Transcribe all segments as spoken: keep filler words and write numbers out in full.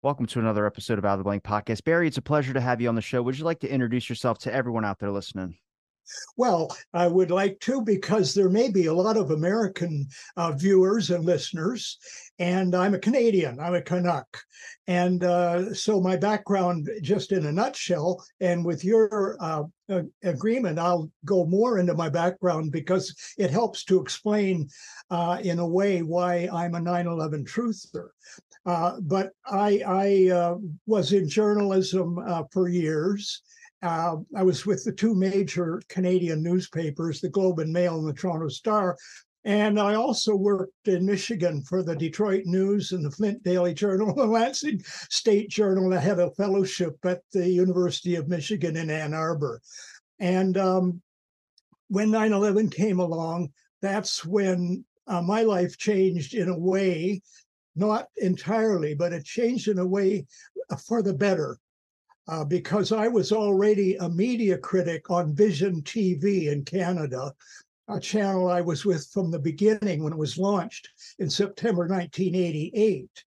Welcome to another episode of Out of the Blank Podcast. Barry, it's a pleasure to have you on the show. Would you like to introduce yourself to everyone out there listening? Well, I would like to, because there may be a lot of American uh, viewers and listeners, and I'm a Canadian, I'm a Canuck. And uh, so my background, just in a nutshell, and with your uh, uh, agreement, I'll go more into my background because it helps to explain uh, in a way why I'm a nine eleven truther. Uh, but I, I uh, was in journalism uh, for years. Uh, I was with the two major Canadian newspapers, the Globe and Mail and the Toronto Star, and I also worked in Michigan for the Detroit News and the Flint Daily Journal, the Lansing State Journal. I had a fellowship at the University of Michigan in Ann Arbor. And um, when nine eleven came along, that's when uh, my life changed in a way, not entirely, but it changed in a way for the better. Uh, because I was already a media critic on Vision T V in Canada, a channel I was with from the beginning when it was launched in September nineteen eighty-eight.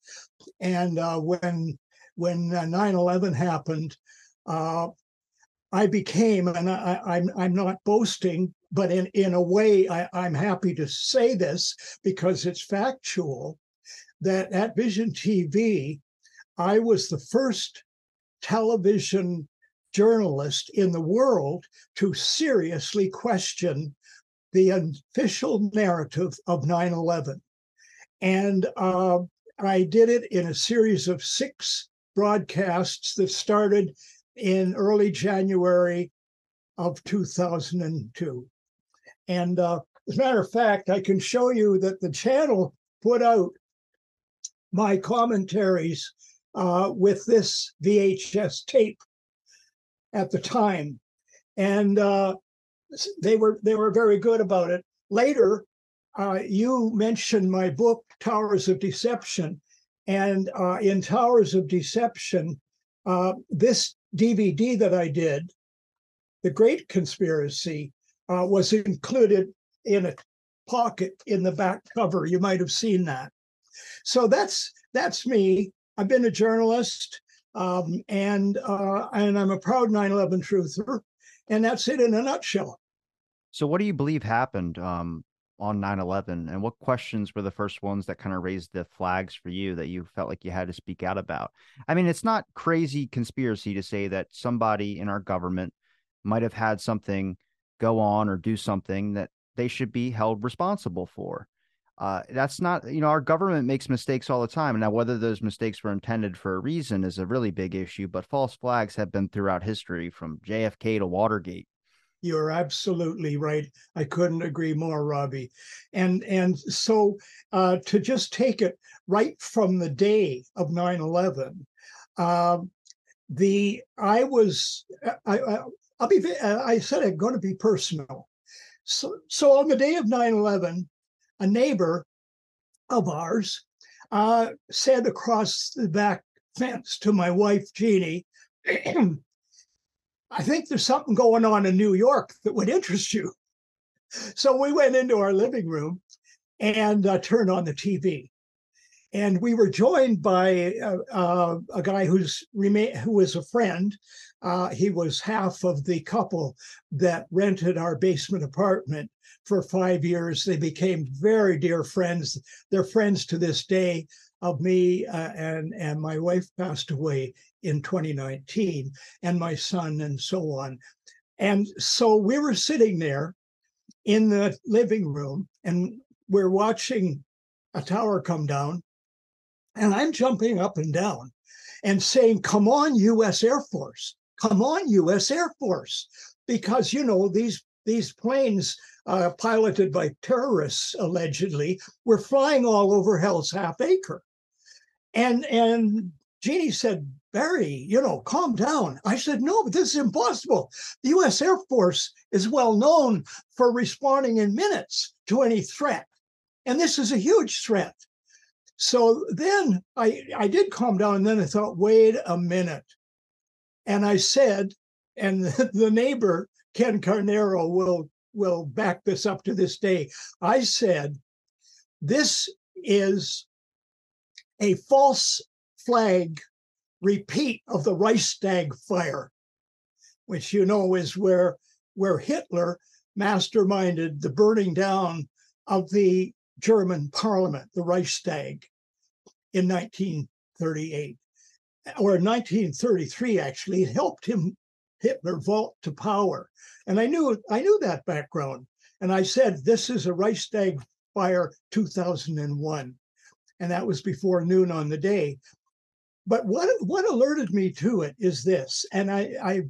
And uh, when when nine eleven happened, uh, I became, and I, I'm, I'm not boasting, but in, in a way I, I'm happy to say this because it's factual, that at Vision T V, I was the first television journalist in the world to seriously question the official narrative of nine eleven. And uh, I did it in a series of six broadcasts that started in early January of two thousand two. And uh, as a matter of fact, I can show you that the channel put out my commentaries Uh, with this V H S tape at the time, and uh, they were they were very good about it. Later, uh, you mentioned my book Towers of Deception, and uh, in Towers of Deception, uh, this D V D that I did, The Great Conspiracy, uh, was included in a pocket in the back cover. You might have seen that. So that's that's me. I've been a journalist, um, and uh, and I'm a proud nine eleven truther, and that's it in a nutshell. So what do you believe happened um, on nine eleven, and what questions were the first ones that kind of raised the flags for you that you felt like you had to speak out about? I mean, it's not crazy conspiracy to say that somebody in our government might have had something go on or do something that they should be held responsible for. Uh, that's not, you know, our government makes mistakes all the time. Now, whether those mistakes were intended for a reason is a really big issue, but false flags have been throughout history, from J F K to Watergate. You're absolutely right. I couldn't agree more, Robbie. And and so uh, to just take it right from the day of nine eleven, uh, the I was, I, I, I'll be, I said I'm going to be personal. So, so on the day of nine eleven, a neighbor of ours uh, said across the back fence to my wife, Jeannie, I think there's something going on in New York that would interest you. So we went into our living room and uh, turned on the T V. And we were joined by uh, uh, a guy who's remain, who was a friend. Uh, he was half of the couple that rented our basement apartment for five years. They became very dear friends. They're friends to this day of me, uh, and, and my wife passed away in twenty nineteen, and my son, and so on. And so we were sitting there in the living room, and we're watching a tower come down. And I'm jumping up and down and saying, come on, U S Air Force, come on, U S Air Force, because, you know, these these planes uh, piloted by terrorists, allegedly, were flying all over Hell's Half Acre. And, and Jeannie said, Barry, you know, calm down. I said, no, but this is impossible. The U S Air Force is well known for responding in minutes to any threat. And this is a huge threat. So then I, I did calm down, and then I thought, wait a minute. And I said, and the neighbor, Ken Carnero, will, will back this up to this day. I said, this is a false flag repeat of the Reichstag fire, which, you know, is where, where Hitler masterminded the burning down of the German parliament, the Reichstag, in nineteen thirty-eight, or in nineteen thirty-three, actually. It helped him, Hitler, vault to power. And I knew, I knew that background. And I said, this is a Reichstag fire two thousand one. And that was before noon on the day. But what, what alerted me to it is this, and I, I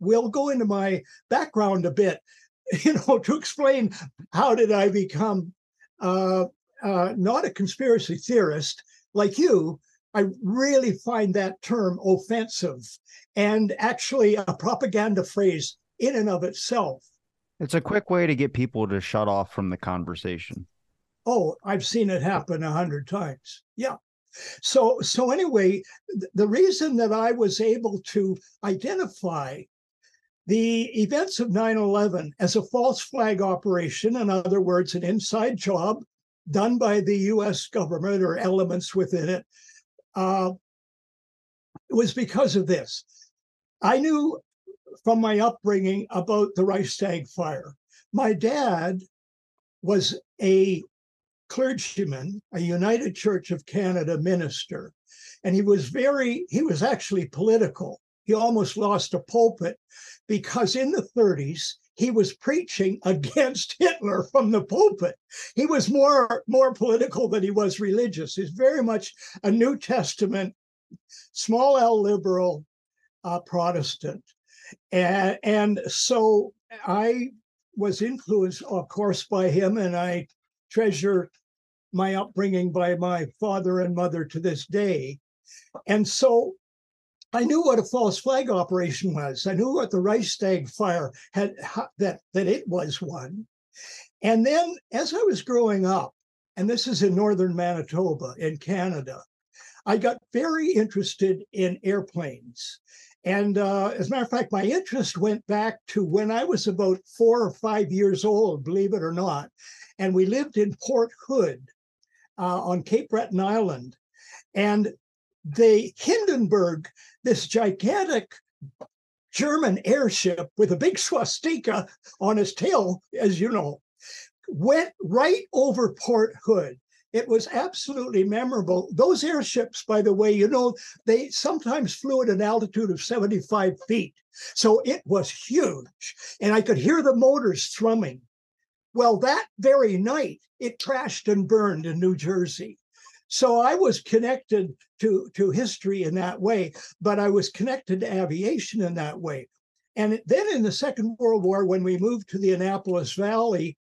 will go into my background a bit, you know, to explain how did I become uh, uh, not a conspiracy theorist like you. I really find that term offensive and actually a propaganda phrase in and of itself. It's a quick way to get people to shut off from the conversation. Oh, I've seen it happen a hundred times. Yeah. So, so anyway, the reason that I was able to identify the events of nine eleven as a false flag operation, in other words, an inside job done by the U S government or elements within it, uh, was because of this. I knew from my upbringing about the Reichstag fire. My dad was a clergyman, a United Church of Canada minister, and he was very, he was actually political. He almost lost a pulpit because in the thirties, he was preaching against Hitler from the pulpit. He was more, more political than he was religious. He's very much a New Testament, small L liberal uh, Protestant. And, and so I was influenced, of course, by him, and I treasure my upbringing by my father and mother to this day. And so I knew what a false flag operation was. I knew what the Reichstag fire had, that, that it was one. And then as I was growing up, and this is in northern Manitoba in Canada, I got very interested in airplanes. And uh, as a matter of fact, my interest went back to when I was about four or five years old, believe it or not. And we lived in Port Hood uh, on Cape Breton Island. And the Hindenburg, this gigantic German airship with a big swastika on its tail, as you know, went right over Port Hood. It was absolutely memorable. Those airships, by the way, you know, they sometimes flew at an altitude of seventy-five feet. So it was huge. And I could hear the motors thrumming. Well, that very night, it crashed and burned in New Jersey. So I was connected to, to history in that way, but I was connected to aviation in that way. And then in the Second World War, when we moved to the Annapolis Valley,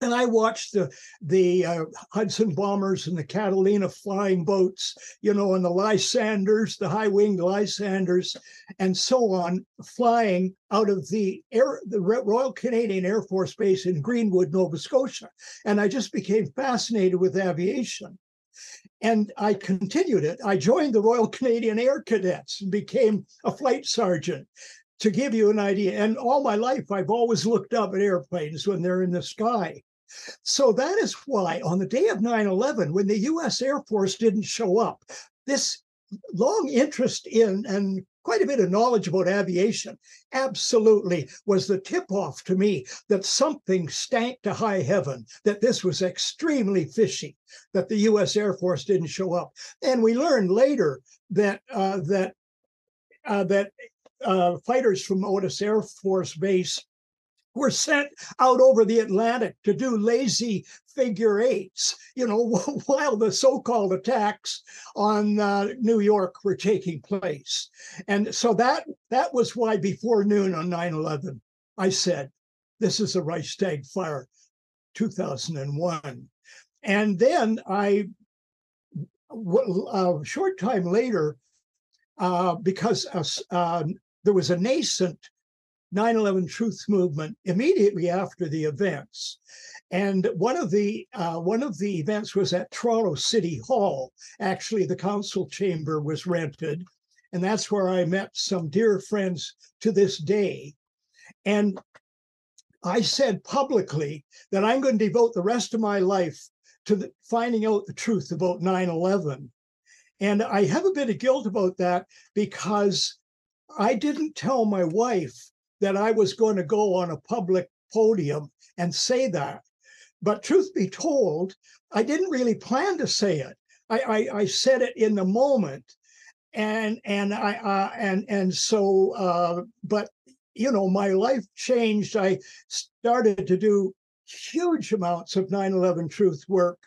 and I watched the, the uh, Hudson bombers and the Catalina flying boats, you know, and the Lysanders, the high-winged Lysanders, and so on, flying out of the, Air, the Royal Canadian Air Force Base in Greenwood, Nova Scotia. And I just became fascinated with aviation. And I continued it. I joined the Royal Canadian Air Cadets and became a flight sergeant. To give you an idea, and all my life, I've always looked up at airplanes when they're in the sky. So that is why on the day of nine eleven, when the U S Air Force didn't show up, this long interest in and quite a bit of knowledge about aviation absolutely was the tip-off to me that something stank to high heaven, that this was extremely fishy, that the U S Air Force didn't show up. And we learned later that uh, that uh, that uh, fighters from Otis Air Force Base were sent out over the Atlantic to do lazy figure eights, you know, while the so-called attacks on uh, New York were taking place. And so that that was why before noon on nine eleven, I said, this is the Reichstag fire two thousand one. And then I, a short time later, uh, because uh, there was a nascent nine eleven Truth Movement immediately after the events. And one of the uh, one of the events was at Toronto City Hall. Actually, the council chamber was rented. And that's where I met some dear friends to this day. And I said publicly that I'm going to devote the rest of my life to the, finding out the truth about nine eleven. And I have a bit of guilt about that because I didn't tell my wife that I was going to go on a public podium and say that. But truth be told, I didn't really plan to say it. I, I, I said it in the moment. And and I uh, and and so uh, but, you know, my life changed. I started to do huge amounts of nine eleven truth work,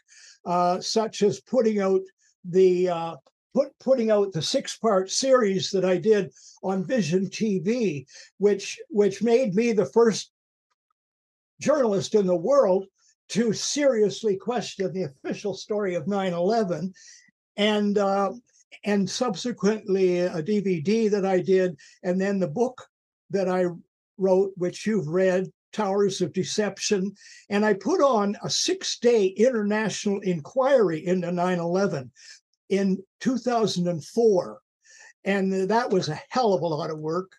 uh, such as putting out the uh, put putting out the six part series that I did on Vision T V, which which made me the first journalist in the world to seriously question the official story of nine eleven, and. Uh, And subsequently, a D V D that I did, and then the book that I wrote, which you've read, Towers of Deception. And I put on a six-day international inquiry into nine eleven in two thousand four. And that was a hell of a lot of work.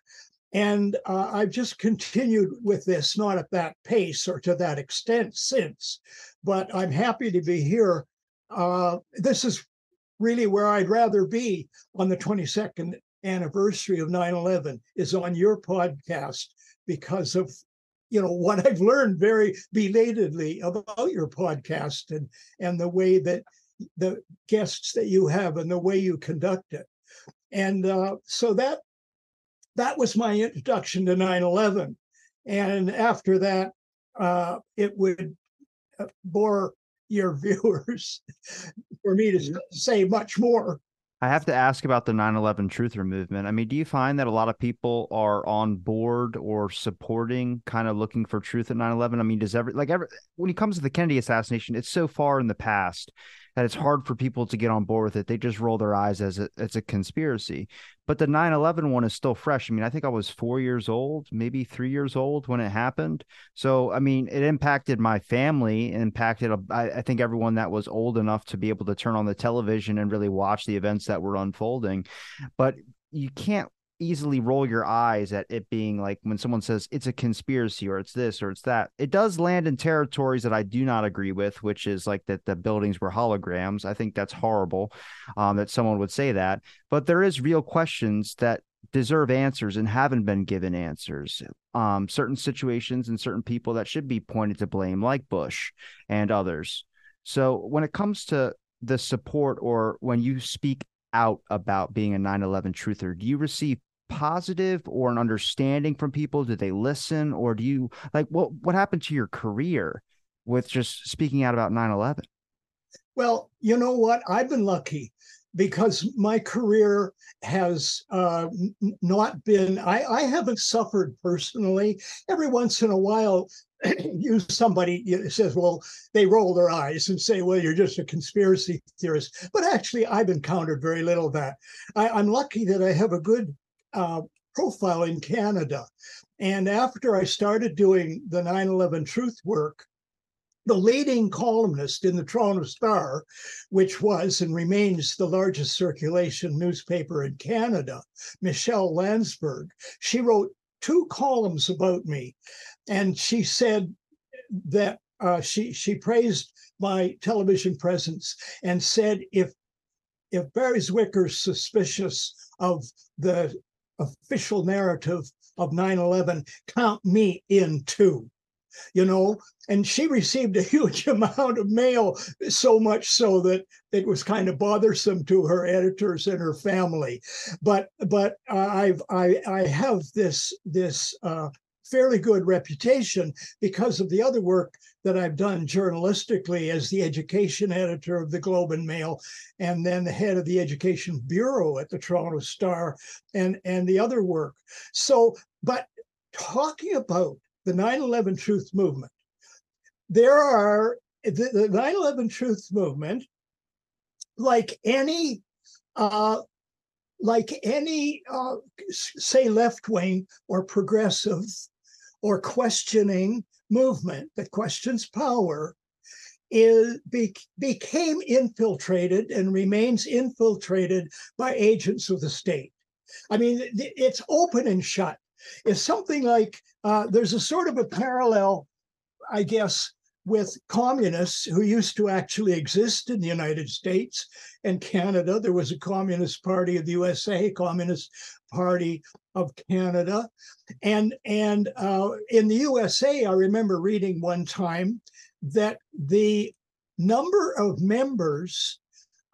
And uh, I've just continued with this, not at that pace or to that extent since. But I'm happy to be here. Uh, this is really where I'd rather be on the twenty-second anniversary of nine eleven is on your podcast because of, you know, what I've learned very belatedly about your podcast and, and the way that the guests that you have and the way you conduct it. And uh, so that, that was my introduction to nine eleven. And after that, uh, it would bore your viewers for me to say much more. I have to ask about the nine eleven truther movement. I mean, do you find that a lot of people are on board or supporting kind of looking for truth at nine eleven? I mean, does every, like every, when it comes to the Kennedy assassination, it's so far in the past that it's hard for people to get on board with it. They just roll their eyes as a, it's a conspiracy. But the nine eleven one is still fresh. I mean, I think I was four years old, maybe three years old when it happened. So, I mean, it impacted my family, it impacted, a, I, I think, everyone that was old enough to be able to turn on the television and really watch the events that were unfolding. But you can't easily roll your eyes at it being like when someone says it's a conspiracy or it's this or it's that. It does land in territories that I do not agree with, which is like that the buildings were holograms. I think that's horrible um, that someone would say that. But there is real questions that deserve answers and haven't been given answers. Um, certain situations and certain people that should be pointed to blame, like Bush and others. So when it comes to the support or when you speak out about being a nine eleven truther, do you receive positive or an understanding from people? Do they listen? Or do you like what what happened to your career with just speaking out about nine eleven? Well, you know what? I've been lucky because my career has uh, not been, I, I haven't suffered personally. Every once in a while, you somebody says, well, they roll their eyes and say, well, you're just a conspiracy theorist. But actually, I've encountered very little of that. I, I'm lucky that I have a good uh, profile in Canada. And after I started doing the nine eleven truth work, the leading columnist in the Toronto Star, which was and remains the largest circulation newspaper in Canada, Michelle Landsberg, she wrote two columns about me. And she said that uh, she she praised my television presence and said, if if Barry Zwicker's suspicious of the official narrative of nine eleven, count me in too. You know, and she received a huge amount of mail, so much so that it was kind of bothersome to her editors and her family. But but uh, I've I I have this this uh, fairly good reputation because of the other work that I've done journalistically as the education editor of the Globe and Mail, and then the head of the education bureau at the Toronto Star, and and the other work. So, but talking about the nine eleven truth movement. There are the nine eleven truth movement, like any, uh, like any, uh, say, left wing or progressive or questioning movement that questions power, is be, became infiltrated and remains infiltrated by agents of the state. I mean, it's open and shut. Is something like, uh, there's a sort of a parallel, I guess, with communists who used to actually exist in the United States and Canada. There was a Communist Party of the U S A, Communist Party of Canada. And, and uh, in the U S A, I remember reading one time that the number of members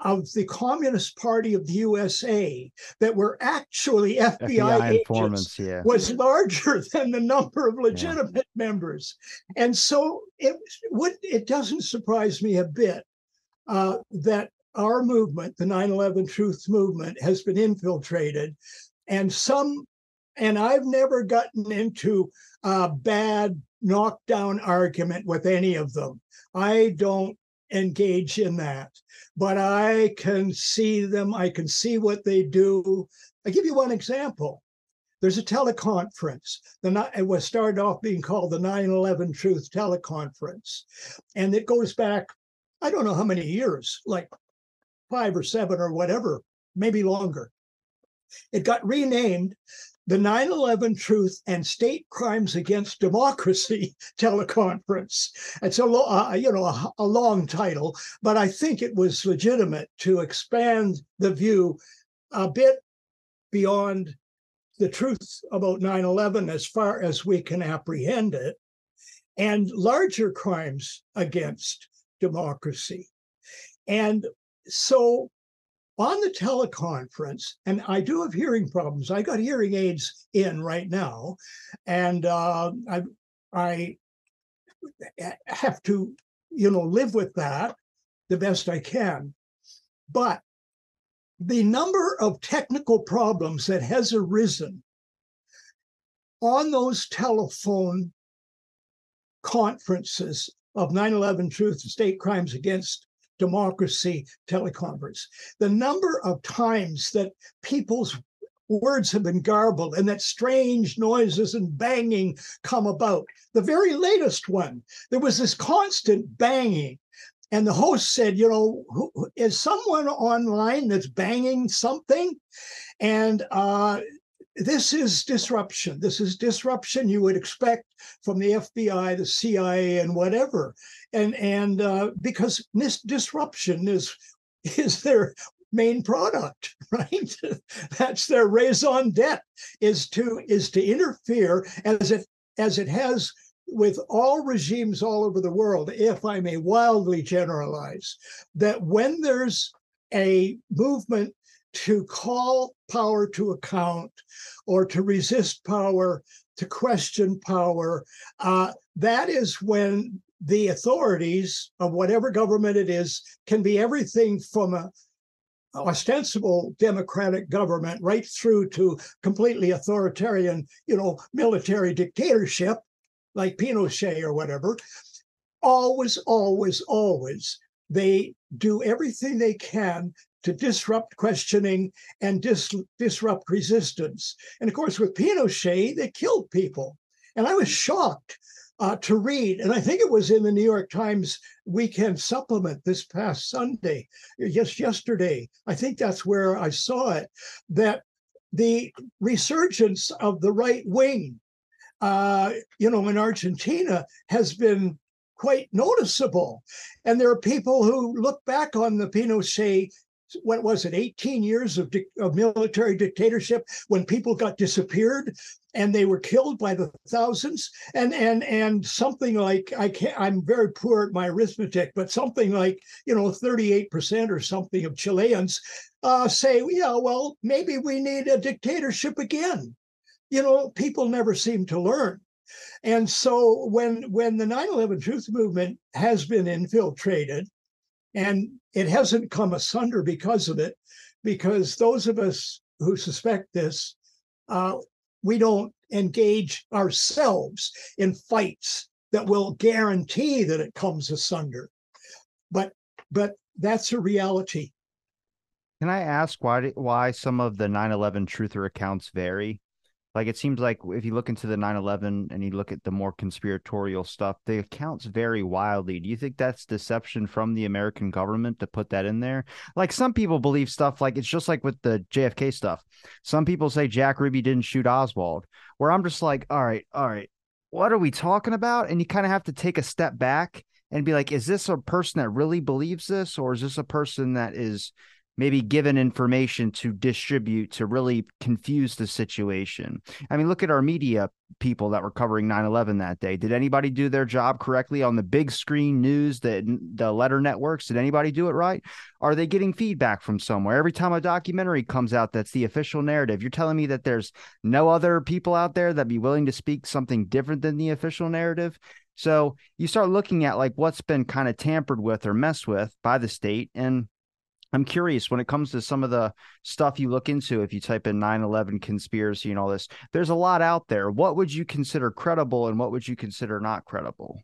of the Communist Party of the U S A that were actually F B I, F B I agents yeah. was larger than the number of legitimate yeah. members. And so it would, it doesn't surprise me a bit uh, that our movement, the nine eleven Truth movement, has been infiltrated. And some, and I've never gotten into a bad knockdown argument with any of them. I don't engage in that, but I can see them. I can see what they do. I'll give you one example. There's a teleconference. The, it was started off being called the nine eleven Truth Teleconference. And it goes back, I don't know how many years, like five or seven or whatever, maybe longer. It got renamed the nine eleven Truth and State Crimes Against Democracy Teleconference. It's a uh, you know a, a long title, but I think it was legitimate to expand the view a bit beyond the truth about nine eleven as far as we can apprehend it, and larger crimes against democracy. And so on the teleconference, and I do have hearing problems. I got hearing aids in right now, and uh, I, I have to, you know, live with that the best I can. But the number of technical problems that has arisen on those telephone conferences of nine eleven Truth and State Crimes Against Democracy teleconference, the number of times that people's words have been garbled and that strange noises and banging come about. The very latest one, there was this constant banging. And the host said, you know, who, is someone online that's banging something? And uh, this is disruption. This is disruption you would expect from the F B I, the C I A, and whatever. And and uh, because this disruption is is their main product, right? That's their raison d'être, is to is to interfere as it as it has with all regimes all over the world, if I may wildly generalize, that when there's a movement to call power to account or to resist power, to question power, uh, that is when the authorities of whatever government it is can be everything from a ostensible democratic government right through to completely authoritarian, you know, military dictatorship like Pinochet or whatever. Always, always, always, they do everything they can to disrupt questioning and dis disrupt resistance. And of course, with Pinochet, they killed people. And I was shocked uh, to read, and I think it was in the New York Times weekend supplement this past Sunday, just yesterday, I think that's where I saw it, that the resurgence of the right wing, uh, you know, in Argentina has been quite noticeable. And there are people who look back on the Pinochet, what was it, eighteen years of, of military dictatorship, when people got disappeared and they were killed by the thousands, and and and something like, I can't, I'm very poor at my arithmetic, but something like, you know, thirty-eight percent or something of Chileans uh, say, yeah, well, maybe we need a dictatorship again. You know, people never seem to learn. And so when when the nine eleven Truth movement has been infiltrated, and it hasn't come asunder because of it, because those of us who suspect this, uh, we don't engage ourselves in fights that will guarantee that it comes asunder. But but that's a reality. Can I ask why why some of the nine eleven truther accounts vary? Like, it seems like if you look into the nine eleven and you look at the more conspiratorial stuff, the accounts vary wildly. Do you think that's deception from the American government to put that in there? Like, some people believe stuff like, it's just like with the J F K stuff. Some people say Jack Ruby didn't shoot Oswald, where I'm just like, all right, all right, what are we talking about? And you kind of have to take a step back and be like, is this a person that really believes this, or is this a person that is maybe given information to distribute to really confuse the situation? I mean, look at our media people that were covering nine eleven that day. Did anybody do their job correctly on the big screen news, the, the letter networks? Did anybody do it right? Are they getting feedback from somewhere? Every time a documentary comes out that's the official narrative, you're telling me that there's no other people out there that'd be willing to speak something different than the official narrative? So you start looking at like what's been kind of tampered with or messed with by the state. And I'm curious when it comes to some of the stuff you look into, if you type in nine eleven conspiracy and all this, there's a lot out there. What would you consider credible and what would you consider not credible?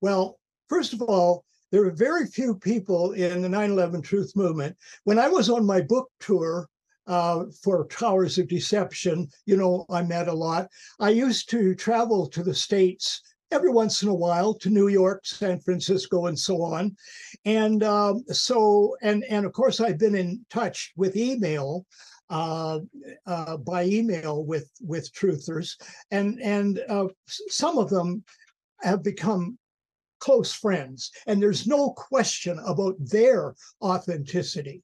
Well, first of all, there are very few people in the nine eleven truth movement. When I was on my book tour uh, for Towers of Deception, you know, I met a lot. I used to travel to the States every once in a while, to New York, San Francisco, and so on. And um, so, and, and of course, I've been in touch with email, uh, uh, by email with, with truthers. And, and uh, some of them have become close friends. And there's no question about their authenticity.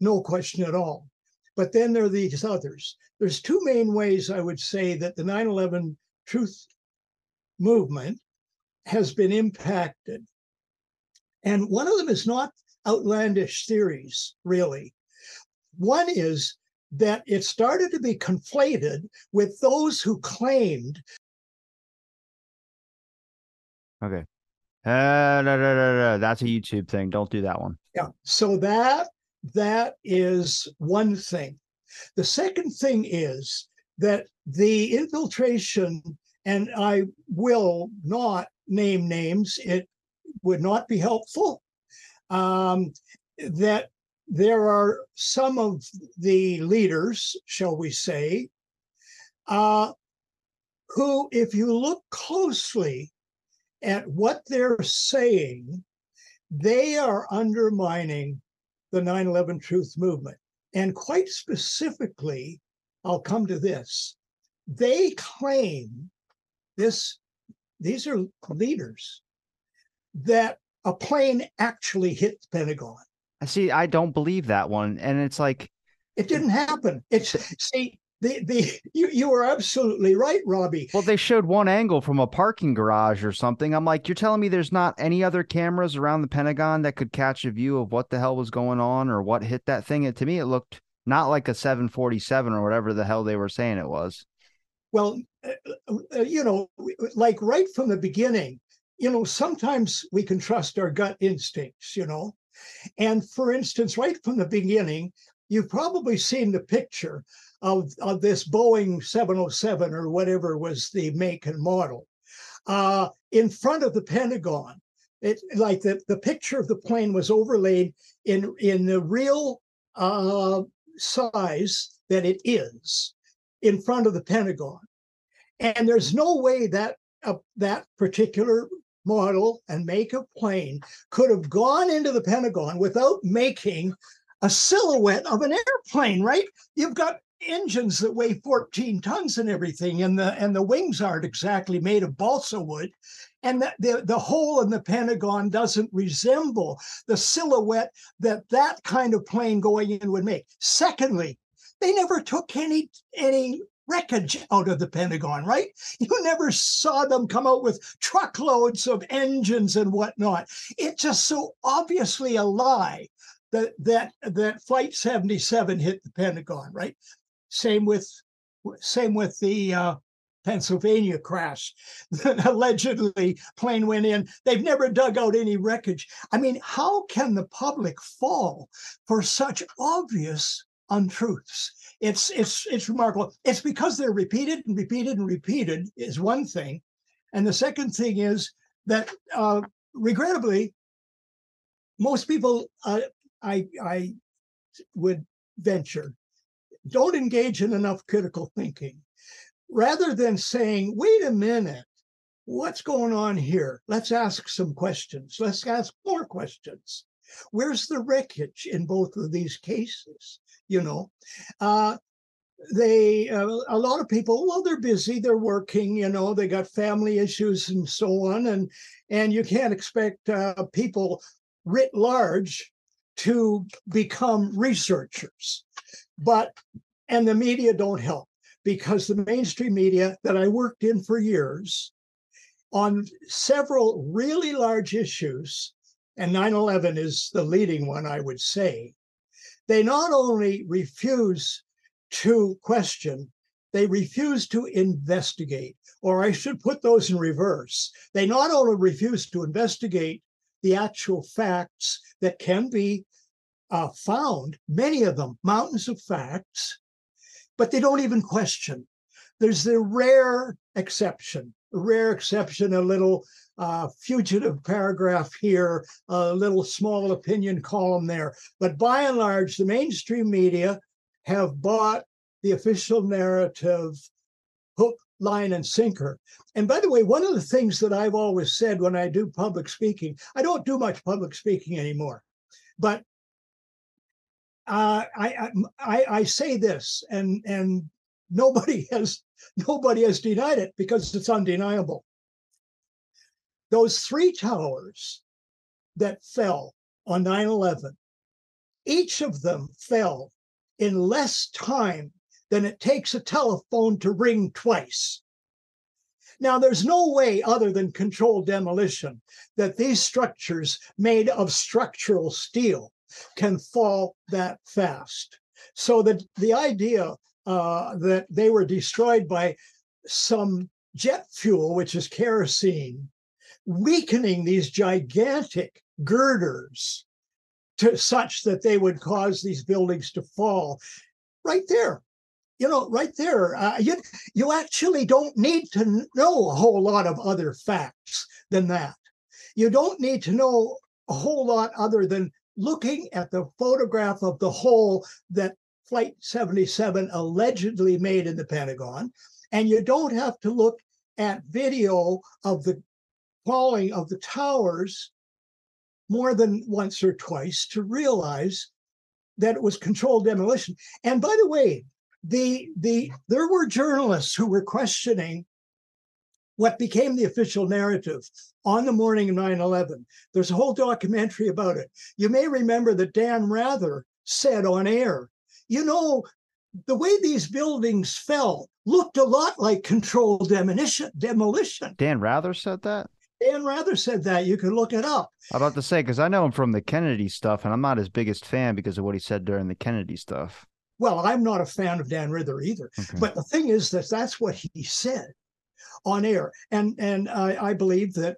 No question at all. But then there are these others. There's two main ways I would say that the nine eleven truth movement has been impacted. And one of them is not outlandish theories, really. One is that it started to be conflated with those who claimed. Okay. Uh, no, no, no, no. That's a YouTube thing. Don't do that one. Yeah. So that that is one thing. The second thing is that the infiltration, and I will not name names, it would not be helpful, um, that there are some of the leaders, shall we say, uh, who, if you look closely at what they're saying, they are undermining the nine eleven truth movement. And quite specifically, I'll come to this, they claim This, these are leaders, that a plane actually hit the Pentagon. I see. I don't believe that one, and it's like it didn't happen. It's see the the you you are absolutely right, Robbie. Well, they showed one angle from a parking garage or something. I'm like, you're telling me there's not any other cameras around the Pentagon that could catch a view of what the hell was going on or what hit that thing? And to me, it looked not like a seven forty-seven or whatever the hell they were saying it was. Well, you know, like right from the beginning, you know, sometimes we can trust our gut instincts, you know. And for instance, right from the beginning, you've probably seen the picture of, of this Boeing seven oh seven or whatever was the make and model uh, in front of the Pentagon. It like the, the picture of the plane was overlaid in, in the real uh, size that it is, in front of the Pentagon. And there's no way that uh, that particular model and make of plane could have gone into the Pentagon without making a silhouette of an airplane, right? You've got engines that weigh fourteen tons and everything, and the and the wings aren't exactly made of balsa wood, and the, the, the hole in the Pentagon doesn't resemble the silhouette that that kind of plane going in would make. Secondly, they never took any any wreckage out of the Pentagon, right? You never saw them come out with truckloads of engines and whatnot. It's just so obviously a lie that that that Flight seventy-seven hit the Pentagon, right? Same with same with the uh, Pennsylvania crash. Allegedly, plane went in. They've never dug out any wreckage. I mean, how can the public fall for such obvious untruths? It's it's it's remarkable. It's because they're repeated and repeated and repeated is one thing, and the second thing is that uh, regrettably, most people uh, I I would venture don't engage in enough critical thinking. Rather than saying, "Wait a minute, what's going on here? Let's ask some questions. Let's ask more questions. Where's the wreckage in both of these cases?" You know, uh, they, uh, a lot of people, well, they're busy, they're working, you know, they got family issues and so on. And, and you can't expect uh, people writ large to become researchers. But, and the media don't help, because the mainstream media that I worked in for years on several really large issues, and nine eleven is the leading one, I would say, they not only refuse to question, they refuse to investigate, or I should put those in reverse. They not only refuse to investigate the actual facts that can be uh, found, many of them, mountains of facts, but they don't even question. There's the rare exception, rare exception, a little uh, fugitive paragraph here, a little small opinion column there. But by and large, the mainstream media have bought the official narrative hook, line, and sinker. And by the way, one of the things that I've always said when I do public speaking, I don't do much public speaking anymore, but uh, I, I I say this, and and nobody has nobody has denied it, because it's undeniable. Those three towers that fell on nine eleven, each of them fell in less time than it takes a telephone to ring twice. Now, there's no way other than controlled demolition that these structures made of structural steel can fall that fast. So that the idea uh, that they were destroyed by some jet fuel, which is kerosene, weakening these gigantic girders to such that they would cause these buildings to fall, right there. You know, right there, uh, you, you actually don't need to know a whole lot of other facts than that. You don't need to know a whole lot other than looking at the photograph of the hole that Flight seventy-seven allegedly made in the Pentagon. And you don't have to look at video of the falling of the towers more than once or twice to realize that it was controlled demolition. And by the way, The, the, there were journalists who were questioning what became the official narrative on the morning of nine eleven. There's a whole documentary about it. You may remember that Dan Rather said on air, you know, the way these buildings fell looked a lot like controlled demolition. demolition. Dan Rather said that? Dan Rather said that. You can look it up. I'm about to say, because I know him from the Kennedy stuff, and I'm not his biggest fan because of what he said during the Kennedy stuff. Well, I'm not a fan of Dan Rather either, okay. But the thing is that that's what he said on air, and and I, I believe that,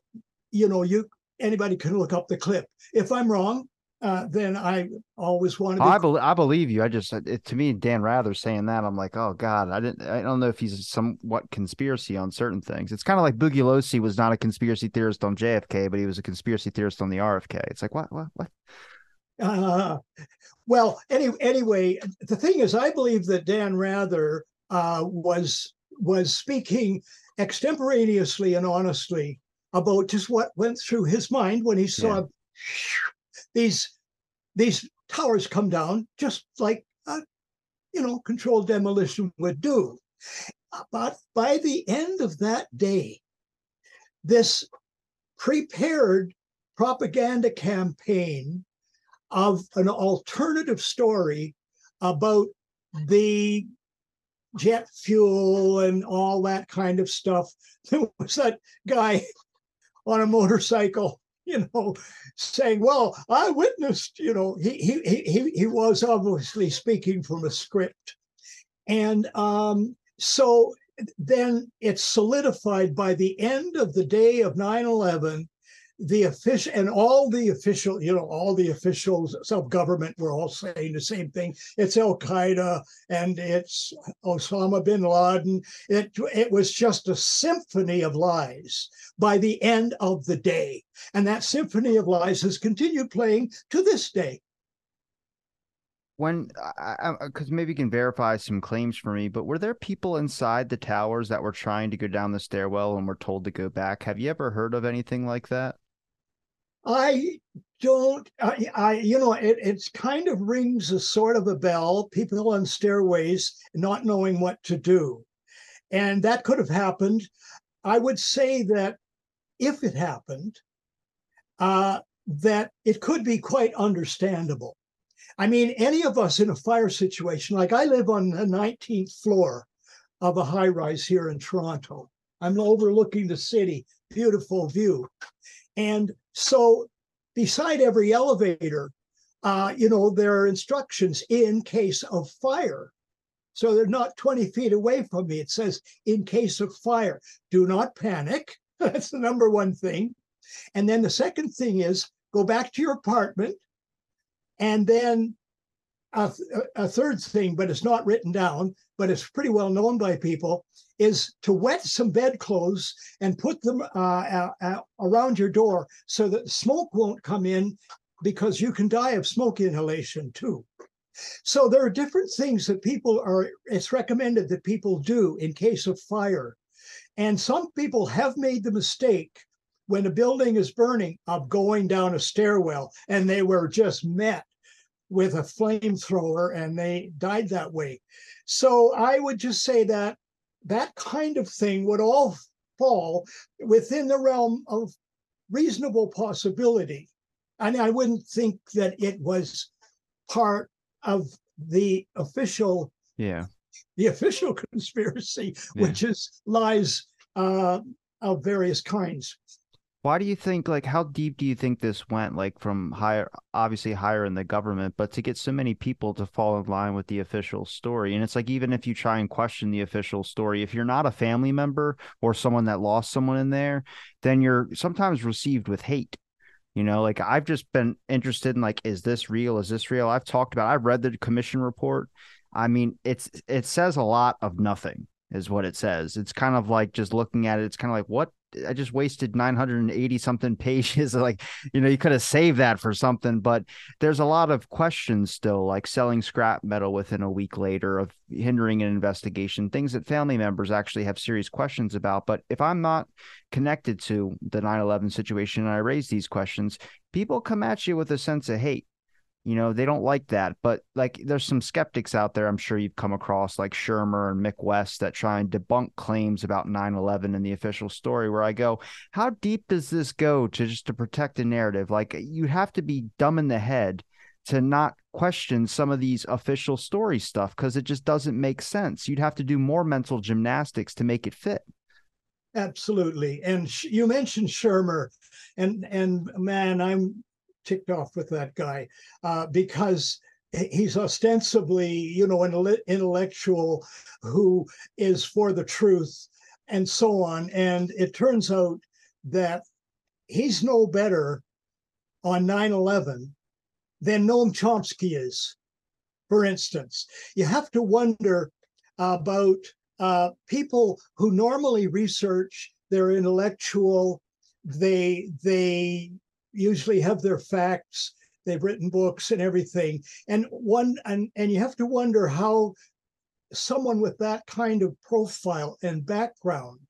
you know, you anybody can look up the clip. If I'm wrong, uh, then I always want to. Be I, be I believe you. I just it, to me, Dan Rather saying that, I'm like, oh God, I didn't. I don't know if he's somewhat conspiracy on certain things. It's kind of like Bugliosi was not a conspiracy theorist on J F K, but he was a conspiracy theorist on the R F K. It's like what, what, what. Uh, well, any, anyway, the thing is, I believe that Dan Rather uh, was was speaking extemporaneously and honestly about just what went through his mind when he saw yeah. these these towers come down, just like uh, you know, controlled demolition would do. But by the end of that day, this prepared propaganda campaign of an alternative story about the jet fuel and all that kind of stuff. There was that guy on a motorcycle, you know, saying, well, I witnessed, you know, he he he he was obviously speaking from a script. And um, so then it's solidified by the end of the day of nine eleven, the official and all the official, you know, all the officials of government were all saying the same thing. It's Al Qaeda and it's Osama bin Laden. It it was just a symphony of lies by the end of the day, and that symphony of lies has continued playing to this day. When, because maybe you can verify some claims for me, but were there people inside the towers that were trying to go down the stairwell and were told to go back? Have you ever heard of anything like that? I don't, I, I you know, it it's kind of rings a sort of a bell, people on stairways not knowing what to do. And that could have happened. I would say that if it happened, uh, that it could be quite understandable. I mean, any of us in a fire situation, like I live on the nineteenth floor of a high rise here in Toronto. I'm overlooking the city, beautiful view. And so beside every elevator, uh, you know, there are instructions in case of fire. So they're not twenty feet away from me. It says, in case of fire, do not panic. That's the number one thing. And then the second thing is, go back to your apartment. And then a, th- a third thing, but it's not written down, but it's pretty well known by people, is to wet some bedclothes and put them uh, uh, around your door so that smoke won't come in, because you can die of smoke inhalation too. So there are different things that people are, it's recommended that people do in case of fire. And some people have made the mistake when a building is burning of going down a stairwell, and they were just met with a flamethrower and they died that way. So I would just say that that kind of thing would all fall within the realm of reasonable possibility. And I wouldn't think that it was part of the official, yeah, the official conspiracy, yeah. which is lies uh, of various kinds. Why do you think, like, how deep do you think this went, like, from higher, obviously higher in the government, but to get so many people to fall in line with the official story? And it's like, even if you try and question the official story, if you're not a family member or someone that lost someone in there, then you're sometimes received with hate. You know, like, I've just been interested in, like, is this real? Is this real? I've talked about, I've read the commission report. I mean, it's, it says a lot of nothing is what it says. It's kind of like, just looking at it, it's kind of like, what? I just wasted nine hundred eighty something pages. Like, you know, you could have saved that for something, but there's a lot of questions still, like selling scrap metal within a week later, of hindering an investigation, things that family members actually have serious questions about. But if I'm not connected to the nine eleven situation and I raise these questions, people come at you with a sense of hate. You know, they don't like that. But, like, there's some skeptics out there, I'm sure you've come across, like Shermer and Mick West, that try and debunk claims about nine eleven and the official story, where I go, how deep does this go to just to protect the narrative? Like, you have to be dumb in the head to not question some of these official story stuff, because it just doesn't make sense. You'd have to do more mental gymnastics to make it fit. Absolutely. And sh- you mentioned Shermer, and and man, I'm ticked off with that guy, uh, because he's ostensibly, you know, an intellectual who is for the truth and so on. And it turns out that he's no better on nine eleven than Noam Chomsky is, for instance. You have to wonder about uh, people who normally research, they're intellectual, they, they, usually have their facts, they've written books and everything. And one and, and you have to wonder how someone with that kind of profile and background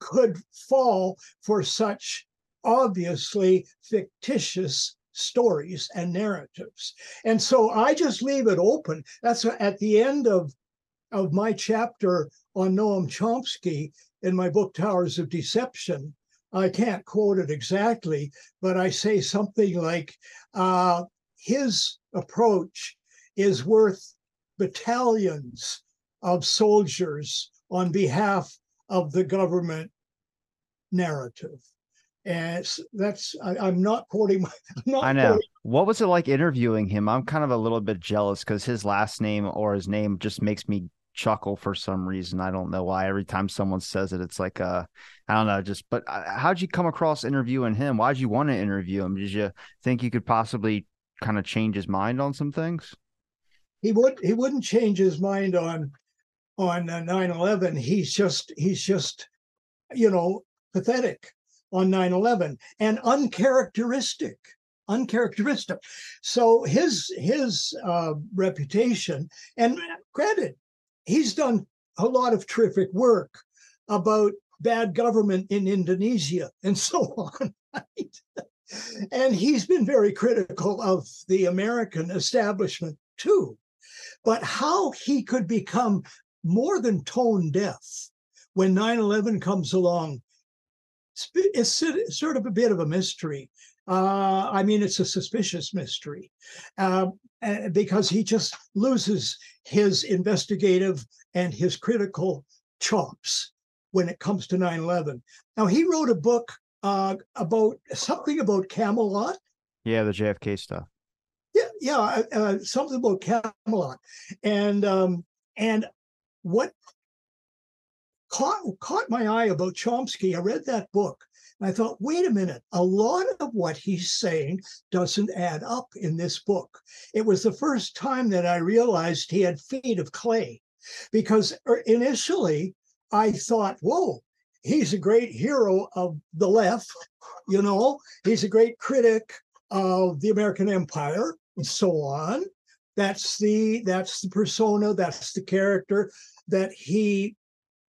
could fall for such obviously fictitious stories and narratives. And so I just leave it open. That's at the end of, of my chapter on Noam Chomsky in my book, Towers of Deception. I can't quote it exactly, but I say something like, uh, his approach is worth battalions of soldiers on behalf of the government narrative. And that's, I, I'm not quoting. My, I'm not I know. Quoting. What was it like interviewing him? I'm kind of a little bit jealous, because his last name or his name just makes me chuckle for some reason. I don't know why. Every time someone says it, it's like uh I don't know, just but how'd you come across interviewing him? Why'd you want to interview him? Did you think you could possibly kind of change his mind on some things? He would he wouldn't change his mind on on nine eleven. He's just he's just you know pathetic on nine eleven and uncharacteristic. Uncharacteristic. So his his uh reputation, and credit, he's done a lot of terrific work about bad government in Indonesia and so on. Right? And he's been very critical of the American establishment, too. But how he could become more than tone deaf when nine eleven comes along, it's sort of a bit of a mystery. Uh, I mean, it's a suspicious mystery uh, because he just loses his investigative and his critical chops when it comes to nine eleven. Now, he wrote a book uh, about something about Camelot. Yeah, the J F K stuff. Yeah, yeah, uh, something about Camelot. And um, and what caught, caught my eye about Chomsky, I read that book. I thought, wait a minute, a lot of what he's saying doesn't add up in this book. It was the first time that I realized he had feet of clay, because initially I thought, whoa, he's a great hero of the left, you know, he's a great critic of the American empire and so on. That's the, that's the persona, that's the character that he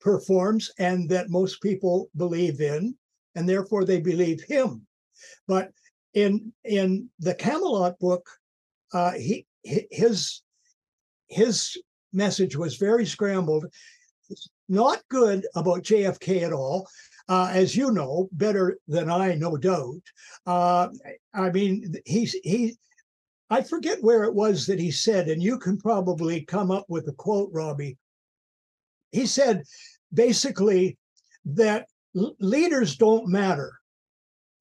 performs and that most people believe in. And therefore they believe him. But in in the Camelot book, uh, he his his message was very scrambled, not good about J F K at all, uh, as you know better than I, no doubt. Uh, I mean, he's he. I forget where it was that he said, and you can probably come up with a quote, Robbie. He said basically that leaders don't matter,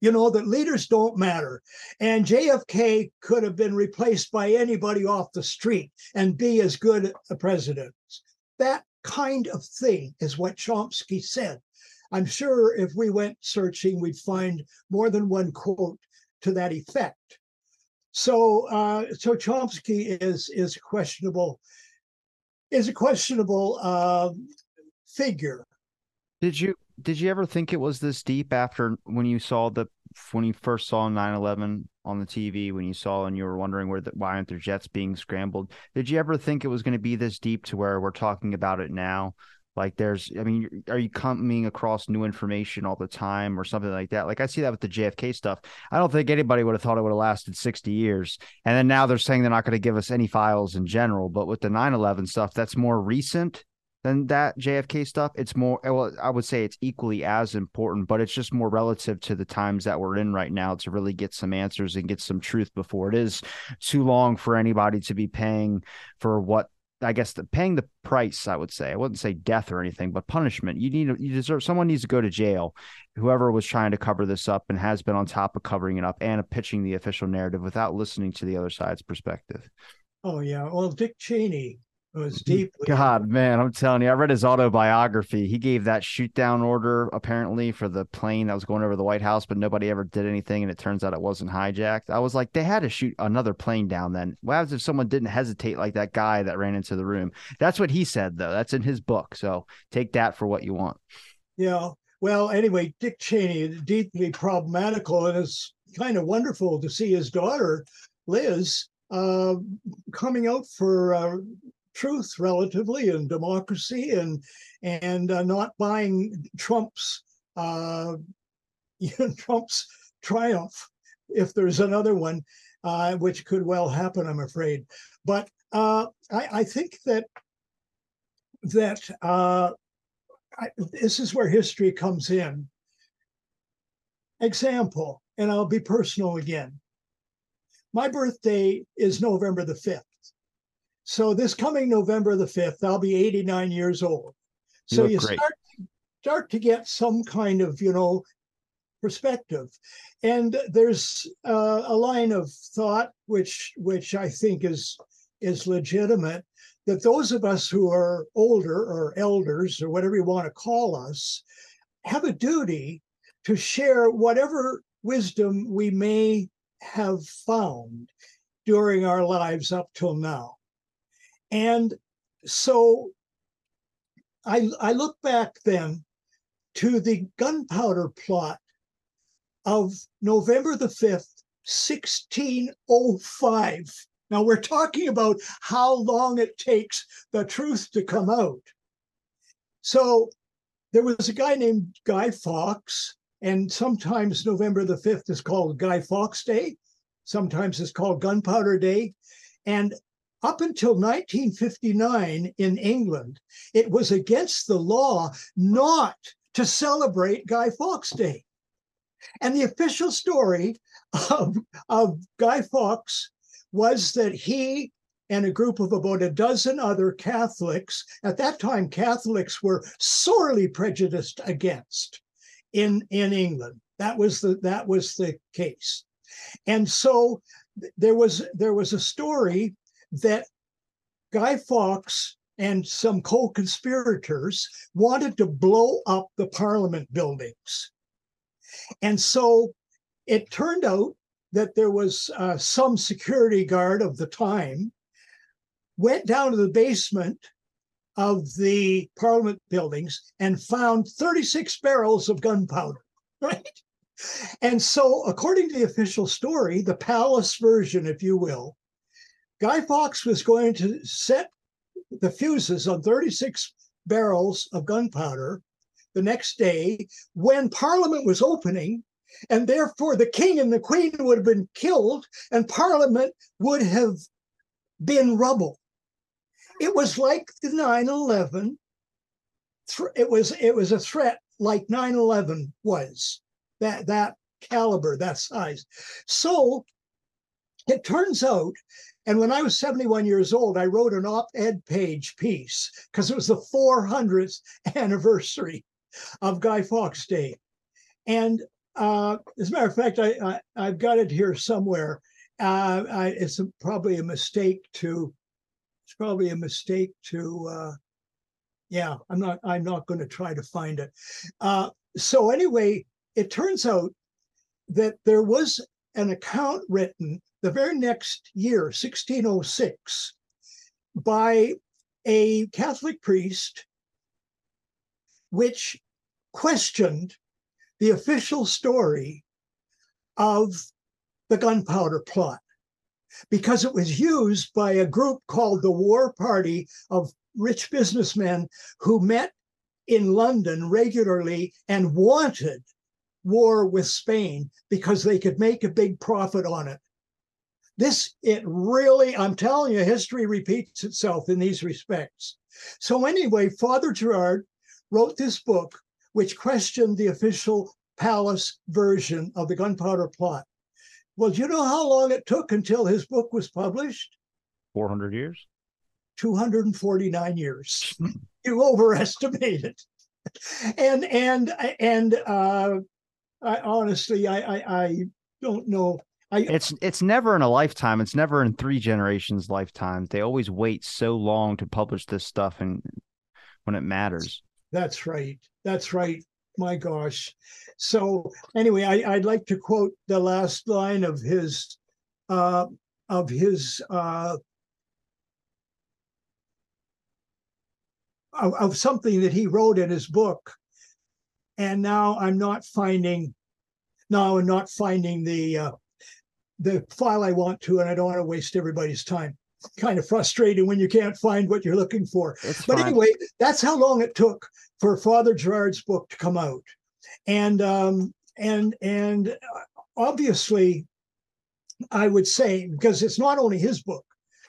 you know, that leaders don't matter. And J F K could have been replaced by anybody off the street and be as good a president. That kind of thing is what Chomsky said. I'm sure if we went searching, we'd find more than one quote to that effect. So uh, so Chomsky is, is questionable, is a questionable uh, figure. Did you? Did you ever think it was this deep after when you saw the when you first saw nine eleven on the T V, when you saw and you were wondering where the, why aren't there jets being scrambled? Did you ever think it was going to be this deep to where we're talking about it now? Like there's I mean, are you coming across new information all the time or something like that? Like I see that with the J F K stuff. I don't think anybody would have thought it would have lasted sixty years. And then now they're saying they're not going to give us any files in general. But with the nine eleven stuff, that's more recent than that J F K stuff. It's more, well, I would say it's equally as important, but it's just more relative to the times that we're in right now to really get some answers and get some truth before it is too long for anybody to be paying for what I guess the paying the price. I would say I wouldn't say death or anything, but punishment. You need, you deserve. Someone needs to go to jail. Whoever was trying to cover this up and has been on top of covering it up and pitching the official narrative without listening to the other side's perspective. Oh yeah, well, Dick Cheney was deeply God, man, I'm telling you, I read his autobiography. He gave that shoot down order apparently for the plane that was going over the White House, but nobody ever did anything, and it turns out it wasn't hijacked. I was like, they had to shoot another plane down then. What happens if someone didn't hesitate like that guy that ran into the room? That's what he said, though. That's in his book. So take that for what you want. Yeah. Well, anyway, Dick Cheney is deeply problematical, and it's kind of wonderful to see his daughter, Liz, uh, coming out for uh, truth relatively and democracy and and uh, not buying Trump's uh, Trump's triumph, if there's another one, uh, which could well happen, I'm afraid. But uh, I, I think that that uh, I, this is where history comes in. Example, and I'll be personal again. My birthday is November the fifth. So this coming November the fifth, I'll be eighty-nine years old. So you, you start, start to get some kind of, you know, perspective. And there's uh, a line of thought, which which I think is, is legitimate, that those of us who are older or elders or whatever you want to call us have a duty to share whatever wisdom we may have found during our lives up till now. And so I, I look back then to the gunpowder plot of November the fifth, sixteen oh five. Now we're talking about how long it takes the truth to come out. So there was a guy named Guy Fawkes And sometimes November the fifth is called Guy Fawkes Day. Sometimes it's called Gunpowder Day. And up until nineteen fifty-nine in England, it was against the law not to celebrate Guy Fawkes Day. And the official story of, of Guy Fawkes was that he and a group of about a dozen other Catholics, at that time Catholics were sorely prejudiced against in, in England. That was the, that was the case. And so there was, there was a story that Guy Fawkes and some co-conspirators wanted to blow up the Parliament buildings. And so it turned out that there was uh, some security guard of the time went down to the basement of the Parliament buildings and found thirty-six barrels of gunpowder, right? And so according to the official story, the palace version, if you will, Guy Fawkes was going to set the fuses on thirty-six barrels of gunpowder the next day when Parliament was opening, and therefore the king and the queen would have been killed and Parliament would have been rubble. It was like the nine eleven. It was it was a threat like nine eleven was, that that caliber, that size. So it turns out. And when I was seventy-one years old, I wrote an op-ed page piece because it was the four hundredth anniversary of Guy Fawkes Day. And uh, as a matter of fact, I, I, I've got it here somewhere. Uh, I, it's a, probably a mistake to, it's probably a mistake to, uh, yeah, I'm not, I'm not going to try to find it. Uh, so anyway, it turns out that there was an account written the very next year, sixteen oh six, by a Catholic priest, which questioned the official story of the gunpowder plot, because it was used by a group called the War Party of rich businessmen who met in London regularly and wanted war with Spain because they could make a big profit on it. This, it really, I'm telling you, history repeats itself in these respects. So anyway, Father Gerard wrote this book, which questioned the official palace version of the gunpowder plot. Well, do you know how long it took until his book was published? four hundred years? two hundred forty-nine years. You overestimated. And, and, and uh, I, honestly, I, I, I don't know. I, it's it's never in a lifetime. It's never in three generations' lifetimes. They always wait so long to publish this stuff, and when it matters. That's right. That's right. My gosh. So anyway, I, I'd like to quote the last line of his uh, of his uh, of, of something that he wrote in his book, and now I'm not finding. Now I'm not finding the. Uh, the file I want to, and I don't want to waste everybody's time. It's kind of frustrating when you can't find what you're looking for. It's but fine. Anyway, that's how long it took for Father Gerard's book to come out. And, um, and, and obviously I would say, because it's not only his book,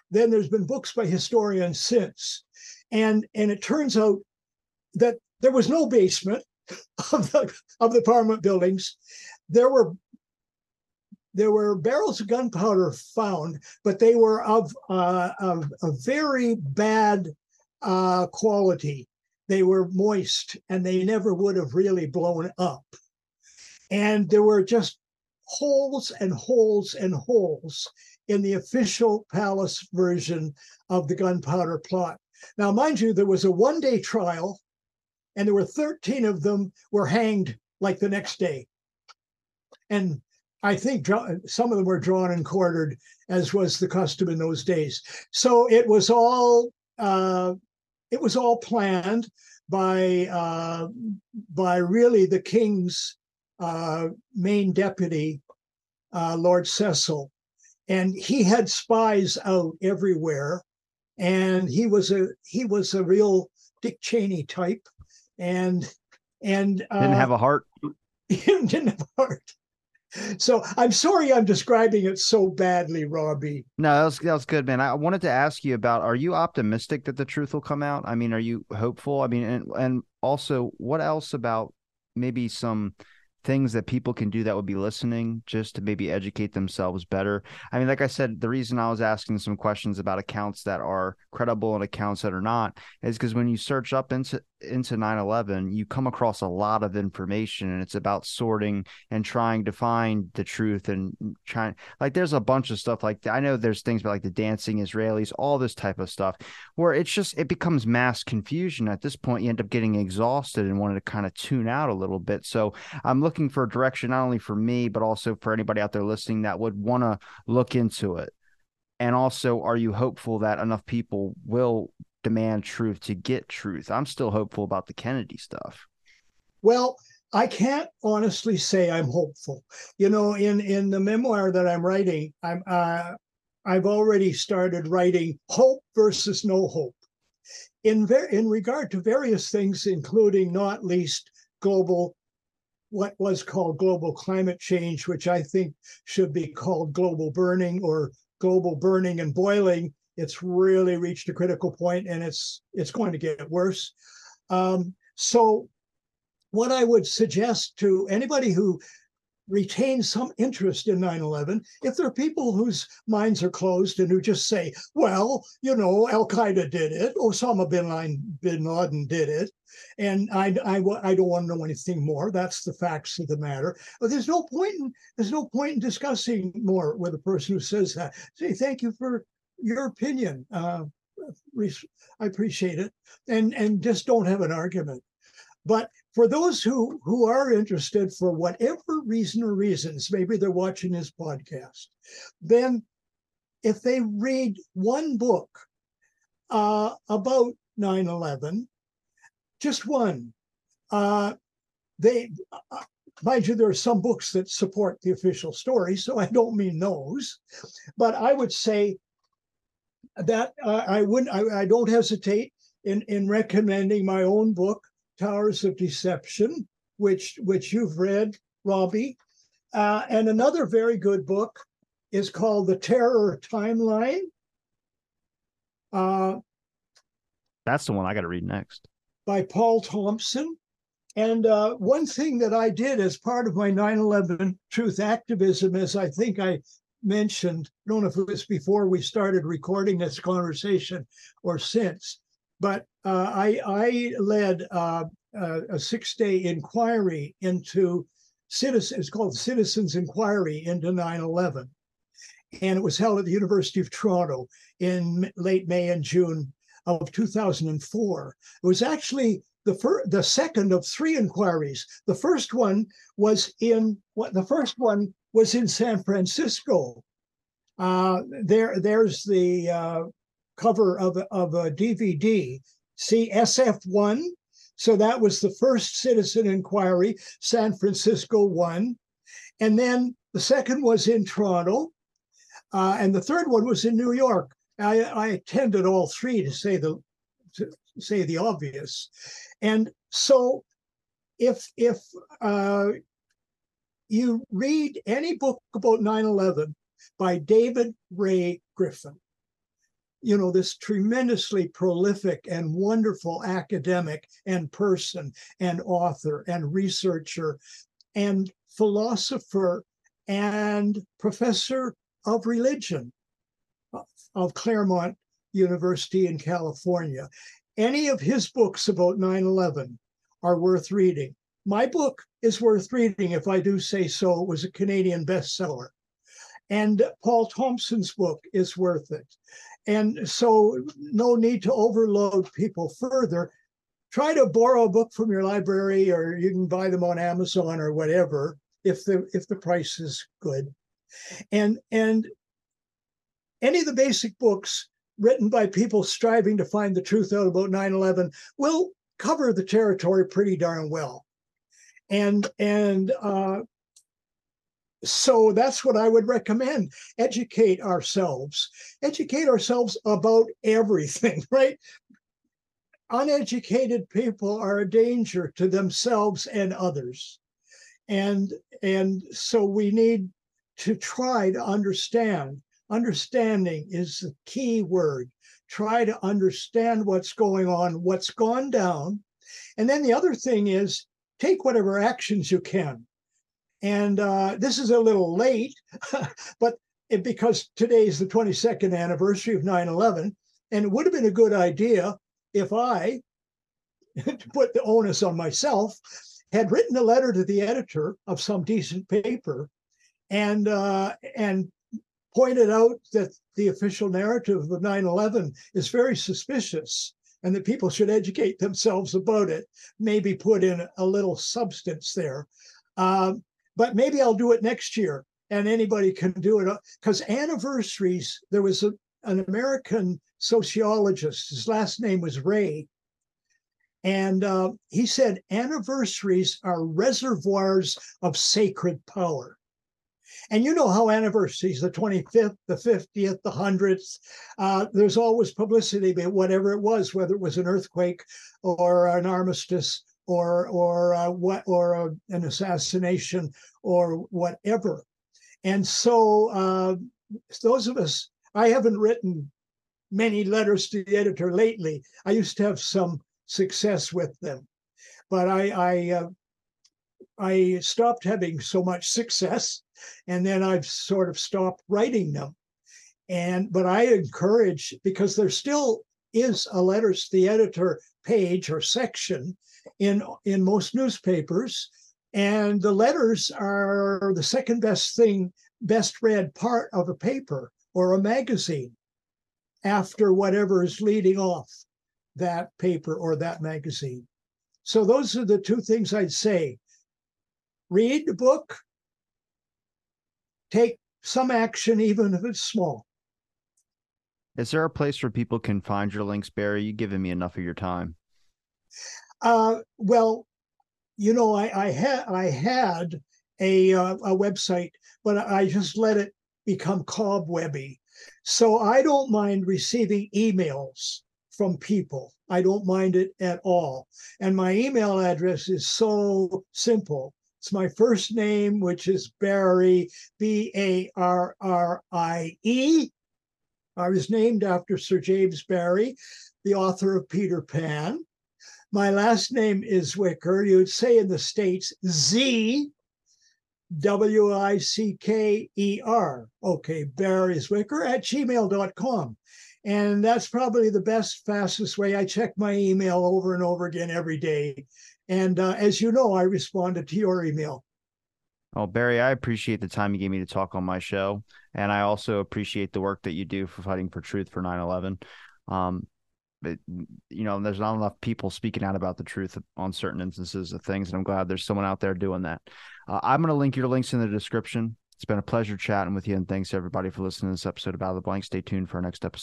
then there's been books by historians since. And, and it turns out that there was no basement of the, of the Parliament buildings. There were There were barrels of gunpowder found, but they were of, uh, of a very bad uh, quality. They were moist, and they never would have really blown up. And there were just holes and holes and holes in the official palace version of the gunpowder plot. Now, mind you, there was a one-day trial, and there were thirteen of them were hanged like the next day. And I think some of them were drawn and quartered, as was the custom in those days. So it was all uh, it was all planned by uh, by really the king's uh, main deputy, uh, Lord Cecil, and he had spies out everywhere, and he was a he was a real Dick Cheney type, and and uh, didn't have a heart. Union of Art. So I'm sorry I'm describing it so badly, Robbie. No, that was, that was good, man. I wanted to ask you about, are you optimistic that the truth will come out? I mean, are you hopeful? I mean, and, and also, what else about maybe some things that people can do that would be listening just to maybe educate themselves better? I mean, like I said, the reason I was asking some questions about accounts that are credible and accounts that are not is because when you search up into into nine eleven, you come across a lot of information, and it's about sorting and trying to find the truth and trying, like, there's a bunch of stuff like that. I know there's things about like the dancing Israelis, all this type of stuff where it's just, it becomes mass confusion at this point. You end up getting exhausted and wanting to kind of tune out a little bit. So I'm looking for a direction, not only for me, but also for anybody out there listening that would want to look into it. And also, are you hopeful that enough people will demand truth to get truth? I'm still hopeful about the Kennedy stuff. Well, I can't honestly say I'm hopeful. You know, in in the memoir that I'm writing, I'm uh, I've already started writing hope versus no hope, in ver in regard to various things, including not least global, what was called global climate change, which I think should be called global burning or global burning and boiling. It's really reached a critical point, and it's it's going to get worse. Um, so what I would suggest to anybody who retains some interest in nine eleven, if there are people whose minds are closed and who just say, well, you know, Al-Qaeda did it, Osama bin Laden, bin Laden did it, and I, I, I don't want to know anything more, that's the facts of the matter. But there's no point in, there's no point in discussing more with a person who says that. Say, thank you for your opinion, uh, I appreciate it, and and just don't have an argument. But for those who who are interested for whatever reason or reasons, maybe they're watching this podcast, then if they read one book uh, about nine eleven, just one, uh, they, uh, mind you, there are some books that support the official story, so I don't mean those, but I would say that uh, I wouldn't, I, I don't hesitate in, in recommending my own book, Towers of Deception, which which you've read, Robbie. Uh, and another very good book is called The Terror Timeline. Uh, That's the one I got to read next. By Paul Thompson. And uh, one thing that I did as part of my nine eleven truth activism is, I think I mentioned, I don't know if it was before we started recording this conversation or since, but uh, I, I led uh, uh, a six-day inquiry into citizens, it's called Citizens Inquiry into nine eleven. And it was held at the University of Toronto in late May and June of two thousand four. It was actually the first, the second of three inquiries. The first one was in what the first one was in San Francisco. Uh, there, there's the uh, cover of of a D V D. See S F one. So that was the first citizen inquiry, San Francisco one, and then the second was in Toronto, uh, and the third one was in New York. I, I attended all three, to say the to say the obvious, and so if if. Uh, You read any book about nine eleven by David Ray Griffin, you know, this tremendously prolific and wonderful academic and person and author and researcher and philosopher and professor of religion of Claremont University in California. Any of his books about nine eleven are worth reading. My book is worth reading, if I do say so. It was a Canadian bestseller. And Paul Thompson's book is worth it. And so no need to overload people further. Try to borrow a book from your library, or you can buy them on Amazon or whatever, if the if the price is good. And, and any of the basic books written by people striving to find the truth out about nine eleven will cover the territory pretty darn well. And and uh, so that's what I would recommend. Educate ourselves. Educate ourselves about everything, right? Uneducated people are a danger to themselves and others. And, and so we need to try to understand. Understanding is the key word. Try to understand what's going on, what's gone down. And then the other thing is take whatever actions you can. And uh, this is a little late, but it, because today is the twenty-second anniversary of nine eleven, and it would have been a good idea if I, to put the onus on myself, had written a letter to the editor of some decent paper and uh, and pointed out that the official narrative of nine eleven is very suspicious and that people should educate themselves about it, maybe put in a little substance there. Um, but maybe I'll do it next year, and anybody can do it. Because anniversaries, there was a, an American sociologist, his last name was Ray, and uh, he said, anniversaries are reservoirs of sacred power. And you know how anniversaries, the twenty-fifth, the fiftieth, the hundredth, uh, there's always publicity, but whatever it was, whether it was an earthquake or an armistice or or uh, what or uh, an assassination or whatever. And so uh, those of us, I haven't written many letters to the editor lately. I used to have some success with them, but I I, uh, I stopped having so much success. And then I've sort of stopped writing them. And but I encourage, because there still is a letters to the editor page or section in in most newspapers, and the letters are the second best thing, best read part of a paper or a magazine after whatever is leading off that paper or that magazine. So those are the two things I'd say. Read the book. Take some action, even if it's small. Is there a place where people can find your links, Barry? You've given me enough of your time. Uh, well, you know, I, I had I had a uh, a website, but I just let it become cobwebby. So I don't mind receiving emails from people. I don't mind it at all. And my email address is so simple. It's my first name, which is Barry, B A R R I E. I was named after Sir James Barry, the author of Peter Pan. My last name is Zwicker. You would say in the States, Z W I C K E R. Okay, Barry Zwicker at gmail dot com. And that's probably the best, fastest way. I check my email over and over again every day. And uh, as you know, I responded to your email. Oh, Barry, I appreciate the time you gave me to talk on my show. And I also appreciate the work that you do for fighting for truth for nine eleven. Um, but, you know, there's not enough people speaking out about the truth on certain instances of things. And I'm glad there's someone out there doing that. Uh, I'm going to link your links in the description. It's been a pleasure chatting with you. And thanks, everybody, for listening to this episode of Out of the Blank. Stay tuned for our next episode.